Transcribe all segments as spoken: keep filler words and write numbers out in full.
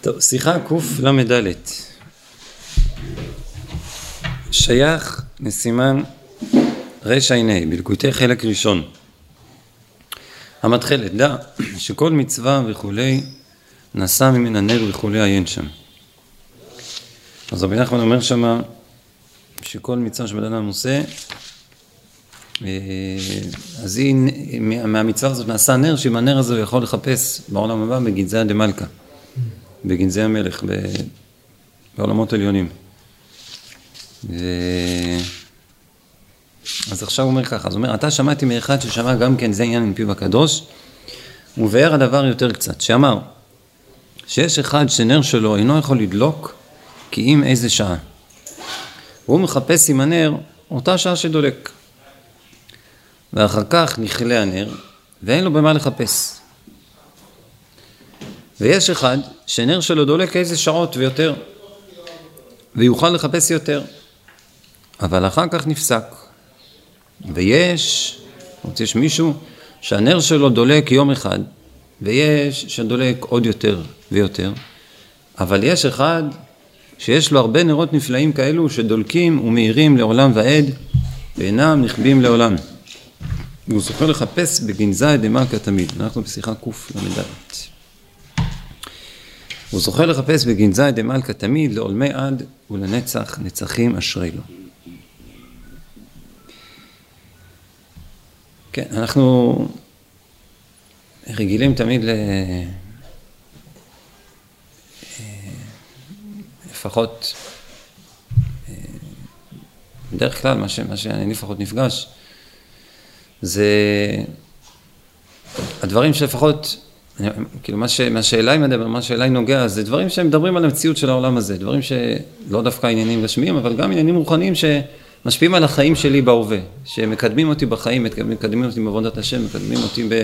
טוב, שיחה קוף למדלת. שייך לסימן רשע עיני, בלקוטי חלק ראשון. המתחלת, דע שכל מצווה וכולי נשא ממנה נר וכולי עיין שם. אז רבי נחמן אומר שמה שכל מצווה שבדלם עושה, אז היא, מהמצווה הזאת נעשה נר, שעם הנר הזה הוא יכול לחפש בעולם הבא בגנזי הדמלכה, בגנזי המלך, בעולמות עליונים. ו... אז עכשיו הוא אומר ככה, אז הוא אומר, אתה שמעתי מאחד ששמע גם כן, זה עניין עם פיו הקדוש, הוא מבאר הדבר יותר קצת, שאמר, שיש אחד שנר שלו אינו יכול לדלוק, כי אם איזה שעה. והוא מחפש עם הנר אותה שעה שדולק. ואחר כך נכלה הנר, ואין לו במה לחפש. ויש אחד שנר שלו דולק איזה שעות ויותר, ויוכל לחפש יותר, אבל אחר כך נפסק. ויש, יש מישהו שהנר שלו דולק יום אחד, ויש שדולק עוד יותר ויותר, אבל יש אחד שיש לו הרבה נרות נפלאים כאלו שדולקים ומאירים לעולם ועד, ואינם נכבים לעולם. והוא זוכר לחפש בגנזה אדמה כתמיד. אנחנו בשיחה קוף למדלת. הוא זוכר לחפש בגנזה אדמה כתמיד לעולמי עד ולנצח נצחים אשרי לו. כן, אנחנו רגילים תמיד ל... לפחות, בדרך כלל, מה, ש... מה שאני לפחות נפגש, זה הדברים שלפחות, אני, כאילו מה, ש... מה שאליי מדבר, מה שאליי נוגע, זה דברים שהם מדברים על המציאות של העולם הזה, דברים שלא דווקא עניינים גשמיים, אבל גם עניינים רוחניים שמשפיעים על החיים שלי בהווה, שמקדמים אותי בחיים, מקדמים אותי בעבודת השם, מקדמים אותי ב...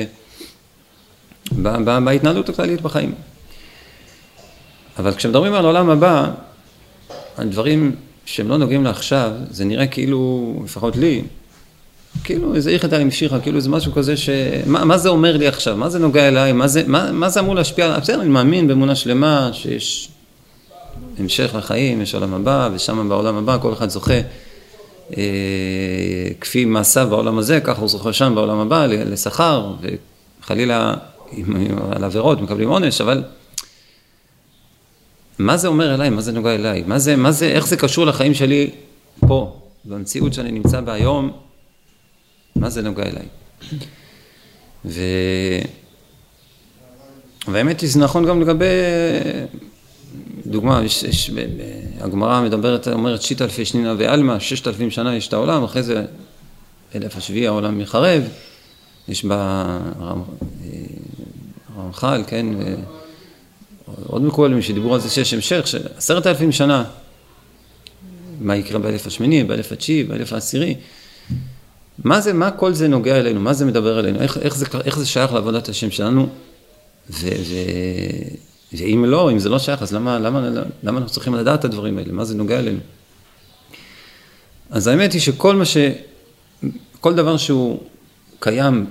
ב... ב... בהתנהלות הכללית בחיים. אבל כשמדברים על העולם הבא, הדברים שהם לא נוגעים לה עכשיו, זה נראה כאילו, לפחות לי, כאילו איזה איך אתה למשיכה, כאילו זה משהו כזה ש... מה, מה זה אומר לי עכשיו? מה זה נוגע אליי? מה זה, מה, מה זה אמור להשפיע? בסדר, אני מאמין באמונה שלמה שיש המשך לחיים, יש עולם הבא, ושם בעולם הבא כל אחד זוכה אה, כפי מעשה בעולם הזה, כך הוא זוכה שם בעולם הבא לשכר, וחלילה עם, עם, על עבירות מקבלים עונש, אבל... מה זה אומר אליי? מה זה נוגע אליי? מה זה, מה זה, איך זה קשור לחיים שלי פה, במציאות שאני נמצא בה היום? מה זה נוגע אליי? ו... והאמת היא, זה נכון גם לגבי... דוגמה, יש, יש, הגמרא מדברת, אומרת, שיט אלפי שנינה ואלמה, ששת אלפים שנה יש את העולם, אחרי זה אלף השביעי העולם מחרב, יש בה רמח"ל, כן, ו... עוד מכולם שדיברו על זה שיש המשך, שעשרת אלפים שנה, מה יקרה באלף השמיני, באלף התשיעי, באלף העשירי, מה זה, מה כל זה נוגע אלינו, מה זה מדבר אלינו, איך, איך זה, איך זה שייך לעבודת השם שלנו, ו, ו, ואם לא, אם זה לא שייך, אז למה, למה, למה, למה אנחנו צריכים לדעת את הדברים האלה, מה זה נוגע אלינו? אז האמת היא שכל מה ש, כל דבר שהוא קיים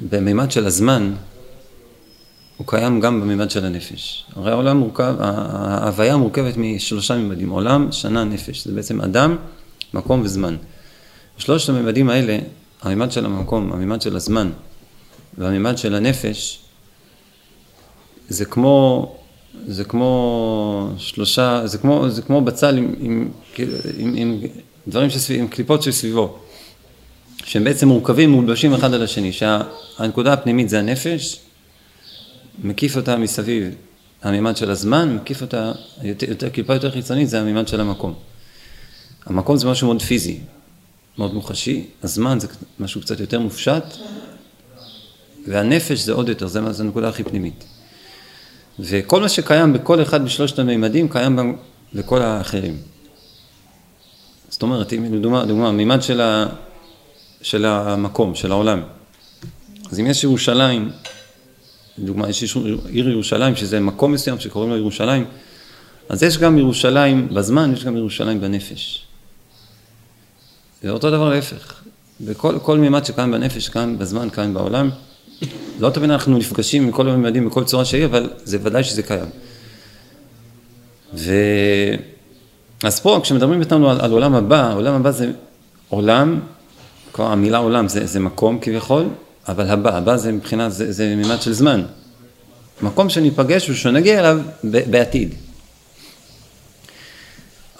בממד של הזמן, הוא קיים גם בממד של הנפש. הרי העולם מורכב, ההוויה מורכבת משלושה ממדים. עולם, שנה, נפש. זה בעצם אדם, מקום וזמן. שלושת הממדים האלה, הממד של המקום, הממד של הזמן, והממד של הנפש, זה כמו, זה כמו שלושה, זה כמו, זה כמו בצל עם, עם, עם, עם דברים שסביב, עם קליפות שסביבו, שהם בעצם מורכבים, מולבשים אחד על השני, שהנקודה הפנימית זה הנפש, מקיף אותה מסביב, המימד של הזמן, מקיף אותה, קליפה יותר חיצונית, זה המימד של המקום. המקום זה משהו מאוד פיזי, מאוד מוחשי, הזמן זה משהו קצת יותר מופשט, והנפש זה עוד יותר, זה הנקודה הכי פנימית. וכל מה שקיים בכל אחד בשלושת המימדים, קיים בכל האחרים. זאת אומרת, דוגמה, דוגמה, המימד של, ה, של המקום, של העולם. אז אם יש ירושלים, לדוגמה, יש עיר ירושלים, שזה מקום מסוים שקוראים לו ירושלים, אז יש גם ירושלים בזמן, יש גם ירושלים בנפש. זה אותו דבר להפך. בכל, כל מימד שקיים בנפש, קיים בזמן, קיים בעולם, לא תמיד אנחנו נפגשים מכל הממדים, מכל צורה שהיא, אבל זה ודאי שזה קיים. ו... אז פה, כשמדברים איתנו על, על עולם הבא, עולם הבא זה עולם, כבר המילה עולם זה, זה מקום כביכול, אבל הבא, הבא זה מבחינה, זה, זה מימד של זמן. מקום שניפגש ושנגיע אליו ב- בעתיד.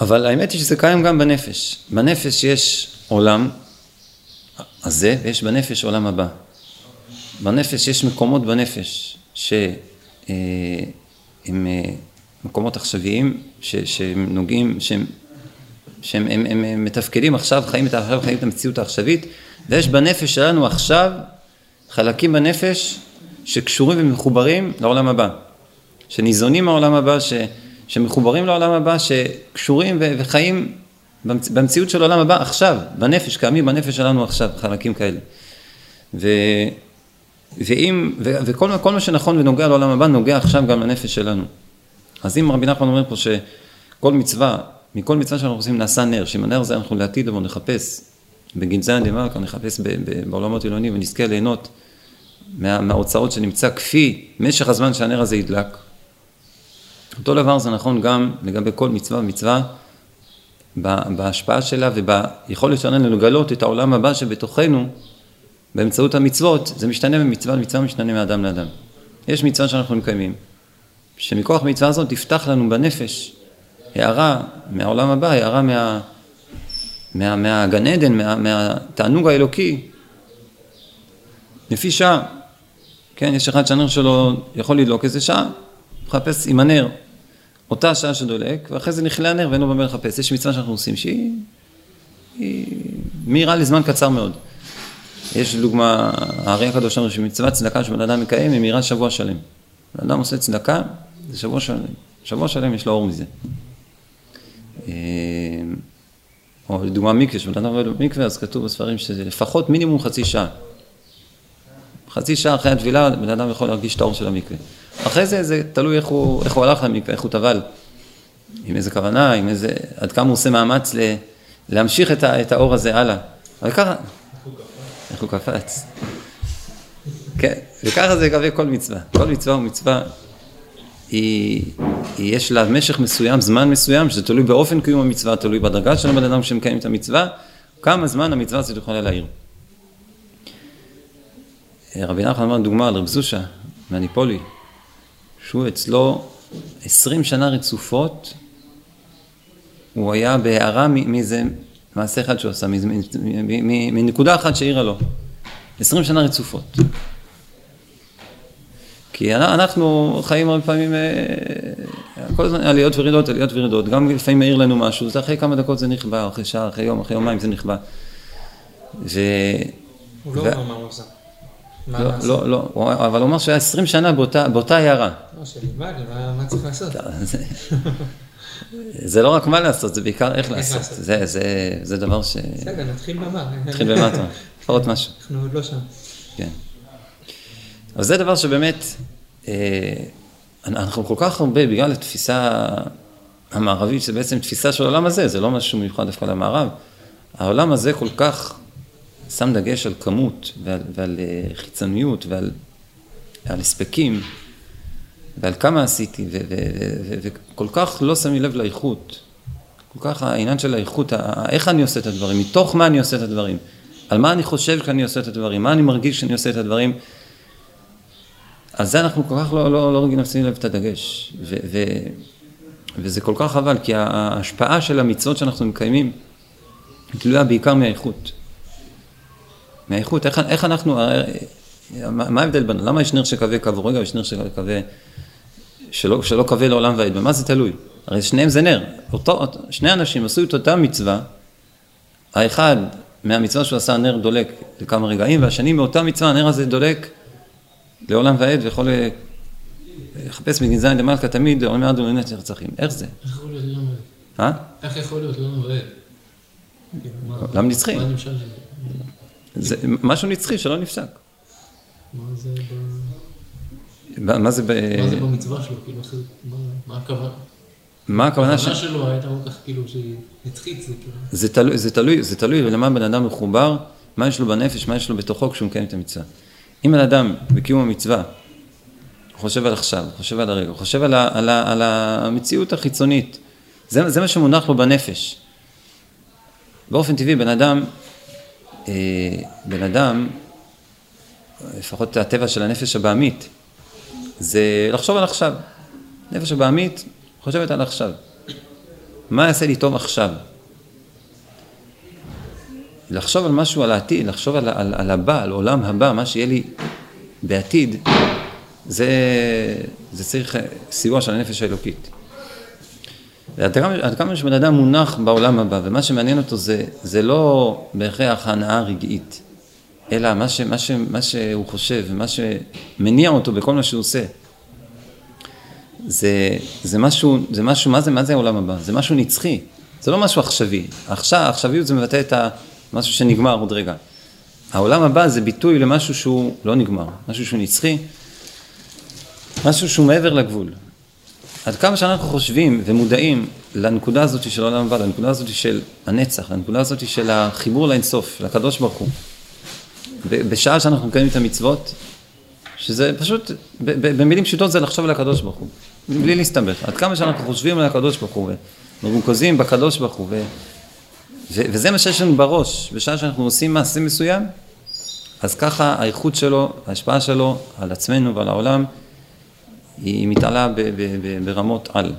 אבל האמת היא שזה קיים גם בנפש. בנפש יש עולם הזה, ויש בנפש עולם הבא. בנפש יש מקומות בנפש, שהם מקומות עכשוויים, שהם נוגעים, שהם, שהם הם, הם, הם מתפקדים עכשיו, חיים את עכשיו, חיים את המציאות העכשווית, ויש בנפש שלנו עכשיו חלקים בנפש שקשורים ומחוברים לעולם הבא, שניזונים מהעולם הבא, ש... שמחוברים לעולם הבא, שקשורים ו... וחיים במצ... במציאות של העולם הבא עכשיו, בנפש, קיימים בנפש שלנו עכשיו, חלקים כאלה. ו... ואם, ו... וכל כל מה שנכון ונוגע לעולם הבא, נוגע עכשיו גם לנפש שלנו. אז אם רבי נחמן אומר פה שכל מצווה, מכל מצווה שאנחנו עושים נעשה נר, שמנר זה אנחנו לעתיד לבוא נחפש, בגנזן דמרק, נחפש ב... ב... בעולמות עילונים ונזכה ליהנות, מה, מההוצאות שנמצא כפי משך הזמן שהנר הזה ידלק. אותו דבר זה נכון גם לגבי כל מצווה ומצווה, בהשפעה שלה וביכולת שלנו לגלות את העולם הבא שבתוכנו, באמצעות המצוות, זה משתנה במצווה, מצווה משתנה מאדם לאדם. יש מצווה שאנחנו מקיימים, שמכוח מצווה הזאת תפתח לנו בנפש, הערה מהעולם הבא, הערה מה, מה, מהגן עדן, מה, מהתענוג האלוקי, לפי שעה, כן, יש אחד שהנר שלו יכול לדלוק איזה שעה, מחפש עם הנר, אותה שעה שדולק, ואחרי זה נכלה הנר ואינו במה לחפש. יש מצווה שאנחנו עושים שהיא, היא מהירה לזמן קצר מאוד. יש לדוגמה, הארי הקדוש אמר שמצווה צדקה שבן אדם מקיים, היא מהירה שבוע שלם. בן אדם עושה צדקה, זה שבוע שלם. שבוע שלם יש לו אור מזה. או לדוגמה מקווה, שבן אדם עובד במקווה, אז כתוב בספרים שזה לפחות מינימום חצי שעה. חצי שעה אחרי התבילה, בן אדם יכול להרגיש את האור של המקווה. אחרי זה, זה תלוי איך הוא, איך הוא הלך למקווה, איך הוא טבל, עם איזה כוונה, עם איזה, עד כמה הוא עושה מאמץ ל, להמשיך את, ה, את האור הזה הלאה. אבל ככה, איך הוא קפץ. כן, וככה זה גבי כל מצווה. כל מצווה ומצווה, היא, היא יש לה משך מסוים, זמן מסוים, שזה תלוי באופן קיום המצווה, תלוי בדרגה של הבן אדם שמקיים את המצווה, כמה זמן המצווה הזאת יכולה להעיר. רבי נחמן אמר דוגמה על רב זושה, מהניפולי, שהוא אצלו עשרים שנה רצופות, הוא היה בהערה מאיזה מעשה אחד שהוא עשה, מנקודה אחת שהעירה לו. עשרים שנה רצופות. כי אנחנו חיים הרבה פעמים, כל הזמן עליות ורידות, עליות ורידות, גם לפעמים העיר לנו משהו, זה אחרי כמה דקות זה נכבה, אחרי שעה, אחרי יום, אחרי יומיים זה נכבה. הוא לא אומר מה הוא עושה. לא, לא, לא, אבל הוא אומר שהיה עשרים שנה באותה הערה. לא, שלימד, מה צריך לעשות? זה לא רק מה לעשות, זה בעיקר איך לעשות. זה דבר ש... סגן, נתחיל במה. נתחיל במה, טוב. לפחות משהו. אנחנו עוד לא שם. כן. אבל זה דבר שבאמת, אנחנו כל כך הרבה, בגלל התפיסה המערבית, זה בעצם תפיסה של העולם הזה, זה לא משהו מיוחד דווקא למערב. העולם הזה כל כך... שם דגש על כמות ועל, ועל חיצוניות ועל, ועל הספקים ועל כמה עשיתי ו, ו, ו, וכל כך לא שמי לב לאיכות, כל כך העניין של האיכות, איך אני עושה את הדברים, מתוך מה אני עושה את הדברים, על מה אני חושב כשאני עושה את הדברים, מה אני מרגיש כשאני עושה את הדברים, על זה אנחנו כל כך לא, לא, לא רגילים שמים לב את הדגש, ו, ו, וזה כל כך חבל, כי ההשפעה של המצוות שאנחנו מקיימים תלויה בעיקר מהאיכות. מהאיכות, איך, איך אנחנו, מה, מה ההבדל בנו? למה יש נר שקווה קו רגע ויש נר שקווה שלא, שלא קווה לעולם ועד? במה זה תלוי? הרי שניהם זה נר. אותו, שני אנשים עשו את אותה מצווה, האחד מהמצווה שהוא עשה נר דולק לכמה רגעים, והשני מאותה מצווה הנר הזה דולק לעולם ועד ויכול לחפש מגנזיין למלכה תמיד, עולמי עד ולעולמי נצחים. איך זה? איך יכול להיות לעולם ועד? איך יכול להיות לעולם ועד? למה נצחים? מה נמשל? זה משהו נצחי שלא נפסק. מה זה ב... מה זה במצווה שלו? כאילו, מה הכוונה? מה הכוונה ש... הכוונה שלו הייתה כל כך כאילו שנצחית, זה כאילו... זה תלוי, זה תלוי, ולמה בן אדם מחובר, מה יש לו בנפש, מה יש לו בתוכו כשהוא מקיים את המצווה. אם האדם בקיום המצווה חושב על עכשיו, חושב על הרגע, חושב על, ה, על, ה, על המציאות החיצונית, זה, זה מה שמונח לו בנפש. באופן טבעי, בן אדם, אה, בן אדם, לפחות הטבע של הנפש הבעמית, זה לחשוב על עכשיו. נפש הבעמית חושבת על עכשיו. מה יעשה לי טוב עכשיו? לחשוב על משהו, על העתיד, לחשוב על, על, על הבא, על עולם הבא, מה שיהיה לי בעתיד, זה, זה צריך סיוע של הנפש האלוקית. עד כמה, עד כמה שבן אדם מונח בעולם הבא, ומה שמעניין אותו זה, זה לא בהכרח הנאה רגעית, אלא מה ש, מה ש, מה שהוא חושב, מה שמניע אותו בכל מה שהוא עושה. זה, זה משהו, זה משהו, מה זה, מה זה העולם הבא? זה משהו נצחי. זה לא משהו עכשווי. העכשוויות זה מבטא את משהו שנגמר עוד רגע. העולם הבא זה ביטוי למשהו שהוא לא נגמר, משהו שהוא נצחי, משהו שהוא מעבר לגבול. עד כמה שאנחנו חושבים ומודעים לנקודה הזאת של העולם הבא, לנקודה הזאת של הנצח, לנקודה הזאת של החיבור לאינסוף, לקדוש ברוך הוא, בשעה שאנחנו מקיימים את המצוות, שזה פשוט, במילים פשוטות זה לחשוב על הקדוש ברוך הוא, בלי להסתבך. עד כמה שאנחנו חושבים על הקדוש ברוך הוא, מרוכזים בקדוש ברוך הוא, ו... ו... וזה מה שיש לנו בראש, בשעה שאנחנו עושים מעשה מסוים, אז ככה האיכות שלו, ההשפעה שלו על עצמנו ועל העולם, היא מתעלה ב... ב... ב... ברמות על.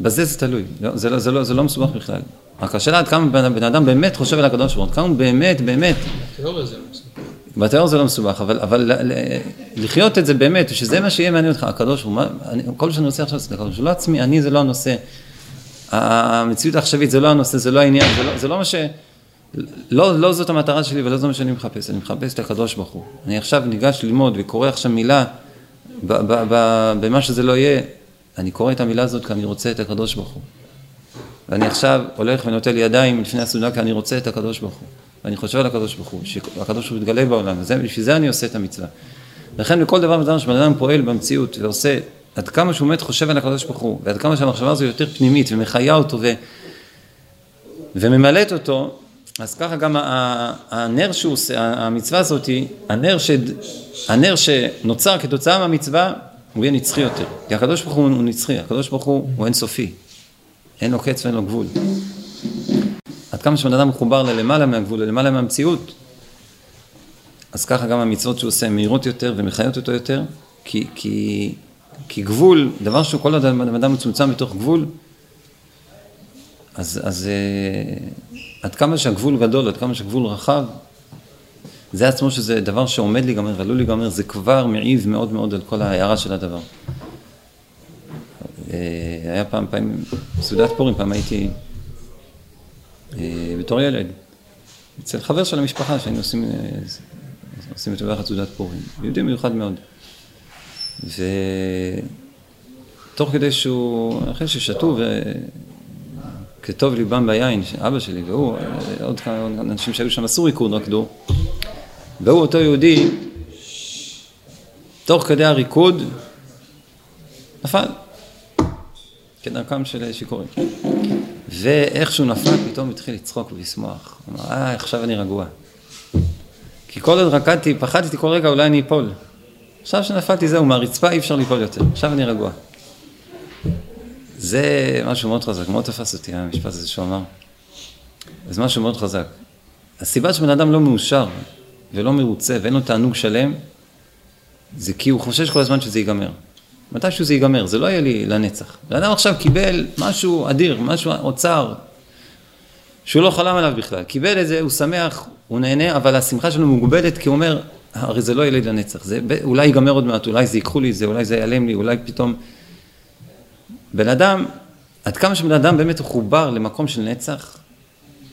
בזה זה תלוי, לא, זה, לא, זה, לא, זה לא מסובך בכלל. רק השאלה עד כמה בן, בן אדם באמת חושב על הקדוש ברוך הוא, כמה באמת, באמת. בתיאוריה זה לא מסובך. בתיאוריה זה לא מסובך, אבל, אבל לחיות את זה באמת, שזה מה שיהיה מעניין אותך, הקדוש ברוך הוא, כל שאני רוצה עכשיו, זה הקדוש ברוך הוא לא עצמי, אני זה לא הנושא. המציאות העכשווית זה לא הנושא, זה לא העניין, זה לא, זה לא מה ש... לא, לא זאת המטרה שלי ולא זאת מה שאני מחפש, אני מחפש את הקדוש ברוך הוא. אני עכשיו ניגש ללמוד וקורא עכשיו מילה, ב, ב, ב, ב, במה שזה לא יהיה, אני קורא את המילה הזאת כי אני רוצה את הקדוש ברוך הוא. ואני עכשיו הולך ונוטל ידיים לפני הסעודה כי אני רוצה את הקדוש ברוך הוא. ואני חושב על הקדוש ברוך הוא, שהקדוש ברוך הוא מתגלה בעולם, בשביל זה אני עושה את המצווה. לכן בכל דבר מדבר שבן אדם פועל במציאות ועושה, עד כמה שהוא באמת חושב על הקדוש ברוך הוא, ועד כמה שהמחשבה הזו יותר פנימית ומחיה אותו ו... וממלאת אותו, אז ככה גם הנר שהוא עושה, המצווה הזאת, הנר, ש... הנר שנוצר כתוצאה מהמצווה, הוא יהיה נצחי יותר. כי הקדוש ברוך הוא נצחי, הקדוש ברוך הוא, הוא אינסופי. אין לו קץ ואין לו גבול. עד כמה שבן אדם מחובר ללמעלה מהגבול, ללמעלה מהמציאות, אז ככה גם המצוות שהוא עושה מהירות יותר ומחיות אותו יותר, כי, כי, כי גבול, דבר שהוא כל אדם, אדם מצומצם בתוך גבול, אז, אז עד כמה שהגבול גדול, עד כמה שהגבול רחב, זה עצמו שזה דבר שעומד להיגמר, עלול להיגמר, זה כבר מעיב מאוד מאוד על כל ההערה של הדבר. היה פעם, פעם, סעודת פורים, פעם הייתי... בתור ילד, אצל חבר של המשפחה שהיינו עושים, עושים את ביחד סעודת פורים, יהודי מיוחד מאוד. ותוך כדי שהוא, אחרי ששתו וכתוב ליבם ביין, אבא שלי והוא, עוד אנשים שהיו שם עשו ריקוד, רקדו, והוא אותו יהודי, תוך כדי הריקוד, נפל, כדרכם של שיכורים. ואיך שהוא נפל, פתאום התחיל לצחוק ולשמוח. הוא אמר, אה, עכשיו אני רגוע. כי כל עוד רקדתי, פחדתי כל רגע, אולי אני אפול. עכשיו שנפלתי זהו, מהרצפה אי אפשר ליפול יותר. עכשיו אני רגוע. זה משהו מאוד חזק, מאוד תפס אותי, המשפט הזה שהוא אמר. זה משהו מאוד חזק. הסיבה שבן אדם לא מאושר ולא מרוצה ואין לו תענוג שלם, זה כי הוא חושש כל הזמן שזה ייגמר. מתישהו זה ייגמר, זה לא יהיה לי לנצח. האדם עכשיו קיבל משהו אדיר, משהו אוצר, שהוא לא חלם עליו בכלל. קיבל את זה, הוא שמח, הוא נהנה, אבל השמחה שלנו מוגבלת, כי הוא אומר, הרי זה לא יהיה לי לנצח, זה אולי ייגמר עוד מעט, אולי זה ייקחו לי את זה, אולי זה ייעלם לי, אולי פתאום... בן אדם, עד כמה שבן אדם באמת הוא חובר למקום של נצח,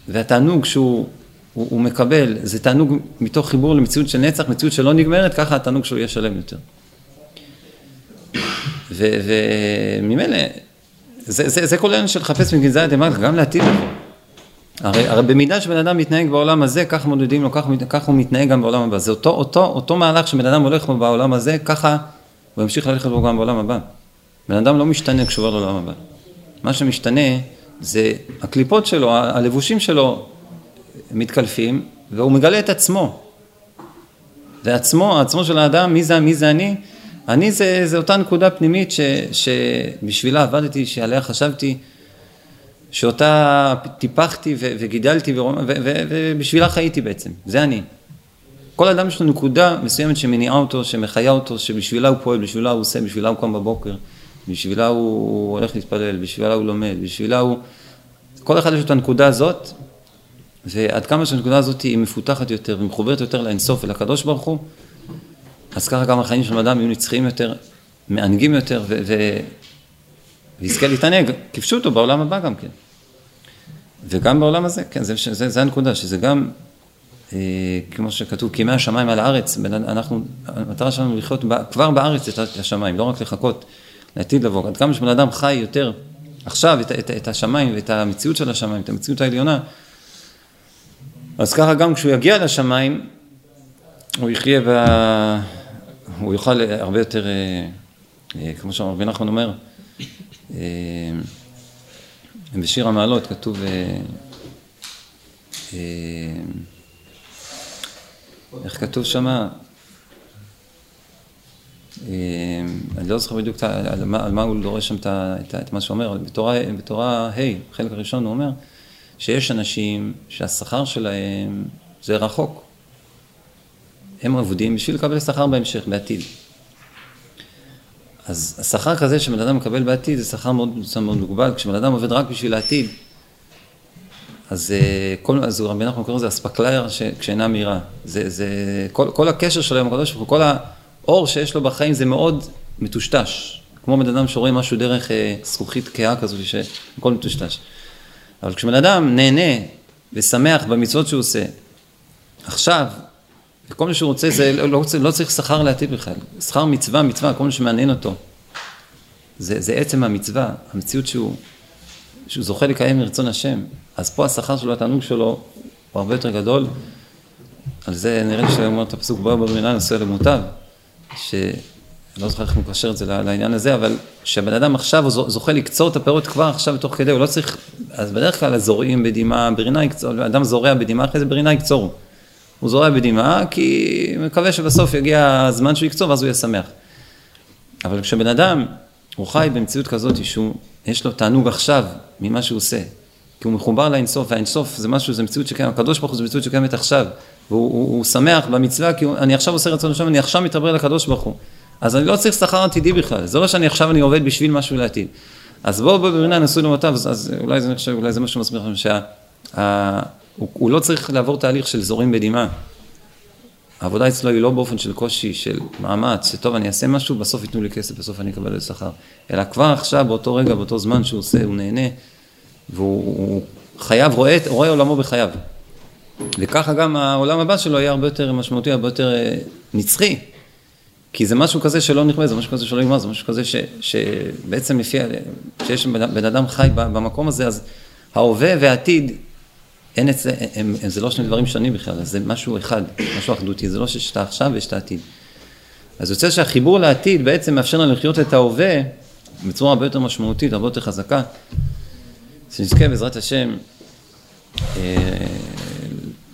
והתענוג שהוא הוא, הוא מקבל, זה תענוג מתוך חיבור למציאות של נצח, מציאות שלא נגמרת, ככה התענוג שלו יהיה שלם יותר. וממילא, זה, זה, זה כל העניין של לחפש מגנזי הדמארק, גם להטיב אותו. הרי, הרי במידה שבן אדם מתנהג בעולם הזה, כך מודדים לו, כך, כך הוא מתנהג גם בעולם הבא. זה אותו, אותו, אותו מהלך שבן אדם הולך בו בעולם הזה, ככה הוא ימשיך ללכת בו גם בעולם הבא. בן אדם לא משתנה כשהוא עובר לעולם הבא. מה שמשתנה זה הקליפות שלו, הלבושים שלו מתקלפים, והוא מגלה את עצמו. זה עצמו, עצמו של האדם, מי זה, מי זה אני? אני זה, זה אותה נקודה פנימית ש, שבשבילה עבדתי, שעליה חשבתי, שאותה טיפחתי ו, וגידלתי ו, ו, ו, ובשבילה חייתי בעצם, זה אני. כל אדם יש לו נקודה מסוימת שמניעה אותו, שמחיה אותו, שבשבילה הוא פועל, בשבילה הוא עושה, בשבילה הוא קם בבוקר, בשבילה הוא הולך להתפלל, בשבילה הוא לומד, בשבילה הוא... כל אחד יש את הנקודה הזאת, ועד כמה שהנקודה הזאת היא מפותחת יותר ומחוברת יותר לאינסוף ולקדוש ברוך הוא, אז ככה גם החיים של אדם יהיו נצחיים יותר, מענגים יותר, ו... ו... ויזכה להתענג, כפשוטו בעולם הבא גם כן. וגם בעולם הזה, כן, זה, זה, זה הנקודה, שזה גם... כמו שכתוב, כי מהשמיים על הארץ, אנחנו, המטרה שלנו לחיות כבר בארץ את השמיים, לא רק לחכות לעתיד לבוא. עד כמה שבן אדם חי יותר עכשיו את, את, את השמיים ואת המציאות של השמיים, את המציאות העליונה, אז ככה גם כשהוא יגיע לשמיים, הוא יחיה, וה... הוא יוכל הרבה יותר, כמו שהרבי נחמן אומר, בשיר המעלות כתוב, איך כתוב שמה? אני לא זוכר בדיוק על מה הוא דורש שם את מה שהוא אומר. בתורה ה', חלק הראשון הוא אומר שיש אנשים שהשכר שלהם זה רחוק. הם עבודים בשביל לקבל שכר בהמשך, בעתיד. אז השכר כזה שבן אדם מקבל בעתיד זה שכר מאוד מוגבל. כשבן אדם עובד רק בשביל העתיד, אז כל אז רבי נחמן קורא לזה אספקלייר כשאינה מהירה. זה זה כל כל הקשר שלו עם הקדוש ברוך הוא, כל האור שיש לו בחיים זה מאוד מטושטש, כמו בן אדם שרואה משהו דרך זכוכית כהה כזאת שהכל מטושטש. אבל כשבן אדם נהנה ושמח במצוות שהוא עושה עכשיו, וכל מה שהוא רוצה, זה לא צריך, לא צריך שכר לעתיד בכלל. שכר מצווה, מצווה, כל מה שמעניין אותו זה זה עצם המצווה, המציאות שהוא שהוא זוכה לקיים מרצון השם. אז פה השכר שלו, התענוג שלו, הוא הרבה יותר גדול. על זה נראה לי שאומר את הפסוק, בא בר מינן עושה למוטב, שלא זוכר איך מקשר את זה לעניין הזה, אבל כשהבן אדם עכשיו הוא זוכה לקצור את הפירות כבר עכשיו בתוך כדי, הוא לא צריך, אז בדרך כלל הזורעים בדימה, ברינה יקצור, אדם זורע בדימה, אחרי זה ברינה יקצור. הוא זורע בדימה כי מקווה שבסוף יגיע הזמן שהוא יקצור, ואז הוא יהיה שמח. אבל כשבן אדם, הוא חי במציאות כזאת, שהוא, יש לו תענוג עכשיו ממה שהוא עושה, כי הוא מחובר לאינסוף, והאינסוף זה משהו, זה מציאות שקיים, הקדוש ברוך הוא זה מציאות שקיימת עכשיו, והוא הוא, הוא שמח במצווה, כי הוא, אני עכשיו עושה רצון השם, אני עכשיו מתעבר לקדוש ברוך הוא, אז אני לא צריך שכר עתידי בכלל, זה לא שאני עכשיו אני עובד בשביל משהו לעתיד. אז בואו בוא, במינה נעשו למותיו, אז, אז אולי, זה, חושב, אולי זה משהו מסביר לכם, שה, ה, הוא, הוא לא צריך לעבור תהליך של זורים בדימה, העבודה אצלו היא לא באופן של קושי, של מאמץ, שטוב אני אעשה משהו, בסוף ייתנו לי כסף, בסוף אני אקבל לשכר, אלא כבר עכשיו, באותו רגע, באותו זמן שהוא עושה, הוא נהנה, והוא חייב, רואה, רואה עולמו בחייו. וככה גם העולם הבא שלו יהיה הרבה יותר משמעותי, הרבה יותר נצחי. כי זה משהו כזה שלא נכבה, זה משהו כזה שלא נגמר, זה משהו כזה ש, שבעצם לפי, שיש בן אדם חי במקום הזה, אז ההווה והעתיד, אין, זה, הם, הם, זה לא שני דברים שונים בכלל, זה משהו אחד, משהו אחדותי, זה לא שיש את העכשיו ויש את העתיד. אז יוצא שהחיבור לעתיד בעצם מאפשר לנו לחיות את ההווה בצורה הרבה יותר משמעותית, הרבה יותר חזקה, שנזכה בעזרת השם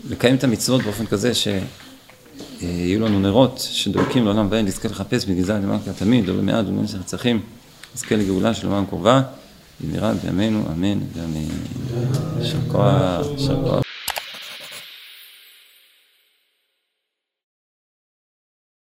לקיים את המצוות באופן כזה שיהיו לנו נרות שדולקים לעולם ואין, נזכה לחפש בגזל למען כתמיד, לא למעד ולמען שרצחים, נזכה לגאולה של למען קרובה, במהרה בימינו, אמן ואמן. יישר כוח, יישר כוח.